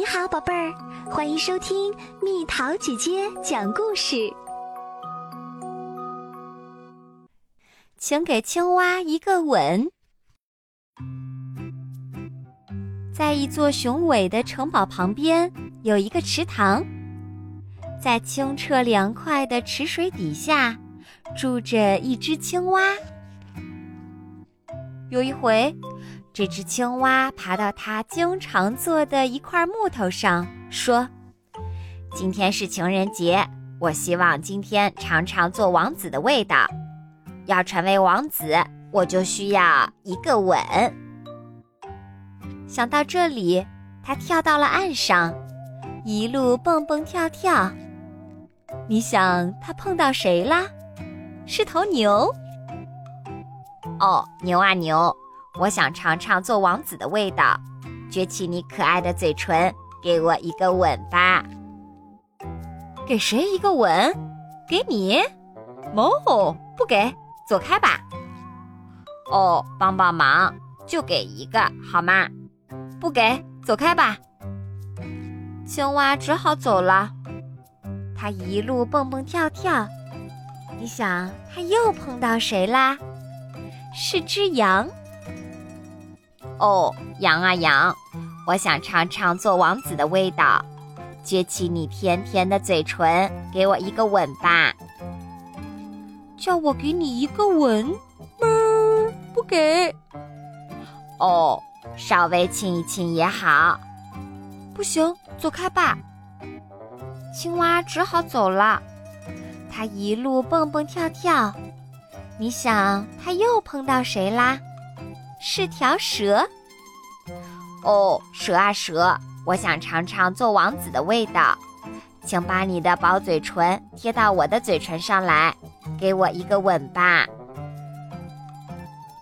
你好，宝贝儿，欢迎收听蜜桃姐姐讲故事。请给青蛙一个吻。在一座雄伟的城堡旁边，有一个池塘。在清澈凉快的池水底下，住着一只青蛙。有一回，这只青蛙爬到它经常坐的一块木头上，说：“今天是情人节，我希望今天尝尝做王子的味道。要成为王子，我就需要一个吻。”想到这里，它跳到了岸上，一路蹦蹦跳跳。你想它碰到谁啦？是头牛。哦，牛啊牛，我想尝尝做王子的味道，撅起你可爱的嘴唇，给我一个吻吧。给谁一个吻？给你？哦，不给，走开吧。哦，帮帮忙，就给一个好吗？不给，走开吧。青蛙只好走了。它一路蹦蹦跳跳，你想它又碰到谁啦？是只羊。哦，羊啊羊，我想尝尝做王子的味道，撅起你甜甜的嘴唇，给我一个吻吧。叫我给你一个吻吗？不给。哦，稍微亲一亲也好。不行，走开吧。青蛙只好走了。它一路蹦蹦跳跳，你想它又碰到谁啦？是条蛇。哦，蛇啊蛇，我想尝尝做王子的味道，请把你的薄嘴唇贴到我的嘴唇上来，给我一个吻吧。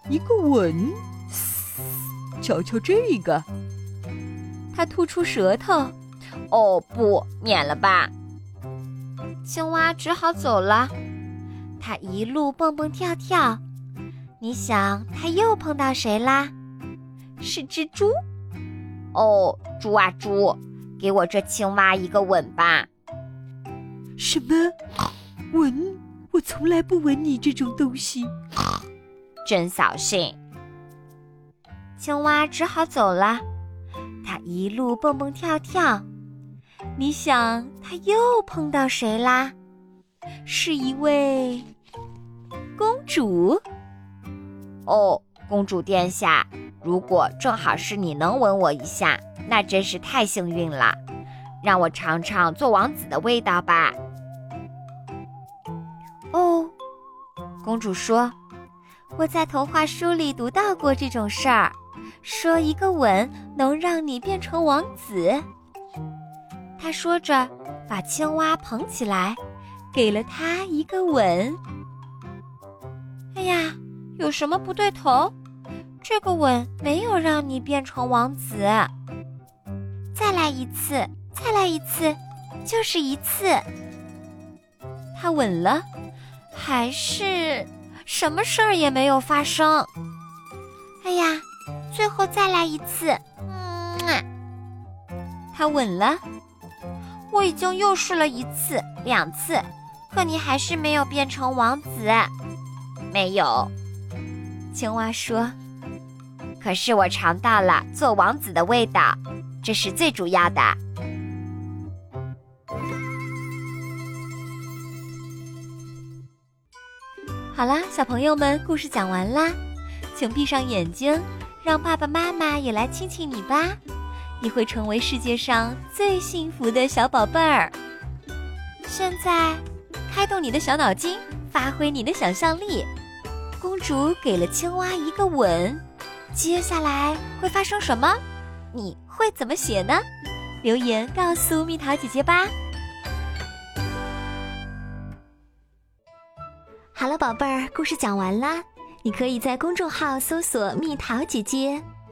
一个吻？瞧瞧这个。它吐出舌头。哦不，免了吧。青蛙只好走了。它一路蹦蹦跳跳，你想它又碰到谁啦？是蜘蛛。哦，猪啊猪，给我这青蛙一个吻吧。什么？吻？我从来不吻你这种东西。真扫兴。青蛙只好走了。它一路蹦蹦跳跳，你想它又碰到谁啦？是一位公主。哦，公主殿下，如果正好是你能吻我一下，那真是太幸运了。让我尝尝做王子的味道吧。哦，公主说，我在童话书里读到过这种事儿，说一个吻能让你变成王子。她说着，把青蛙捧起来，给了她一个吻。哎呀，有什么不对头？这个吻没有让你变成王子。再来一次，再来一次，就是一次。他吻了，还是什么事儿也没有发生。哎呀，最后再来一次。他吻了，我已经又试了一次、两次，可你还是没有变成王子。没有。青蛙说，可是我尝到了做王子的味道，这是最主要的。好啦，小朋友们，故事讲完啦，请闭上眼睛，让爸爸妈妈也来亲亲你吧，你会成为世界上最幸福的小宝贝儿。现在，开动你的小脑筋，发挥你的想象力。公主给了青蛙一个吻，接下来会发生什么？你会怎么写呢？留言告诉蜜桃姐姐吧。好了，宝贝儿，故事讲完啦。你可以在公众号搜索蜜桃姐姐，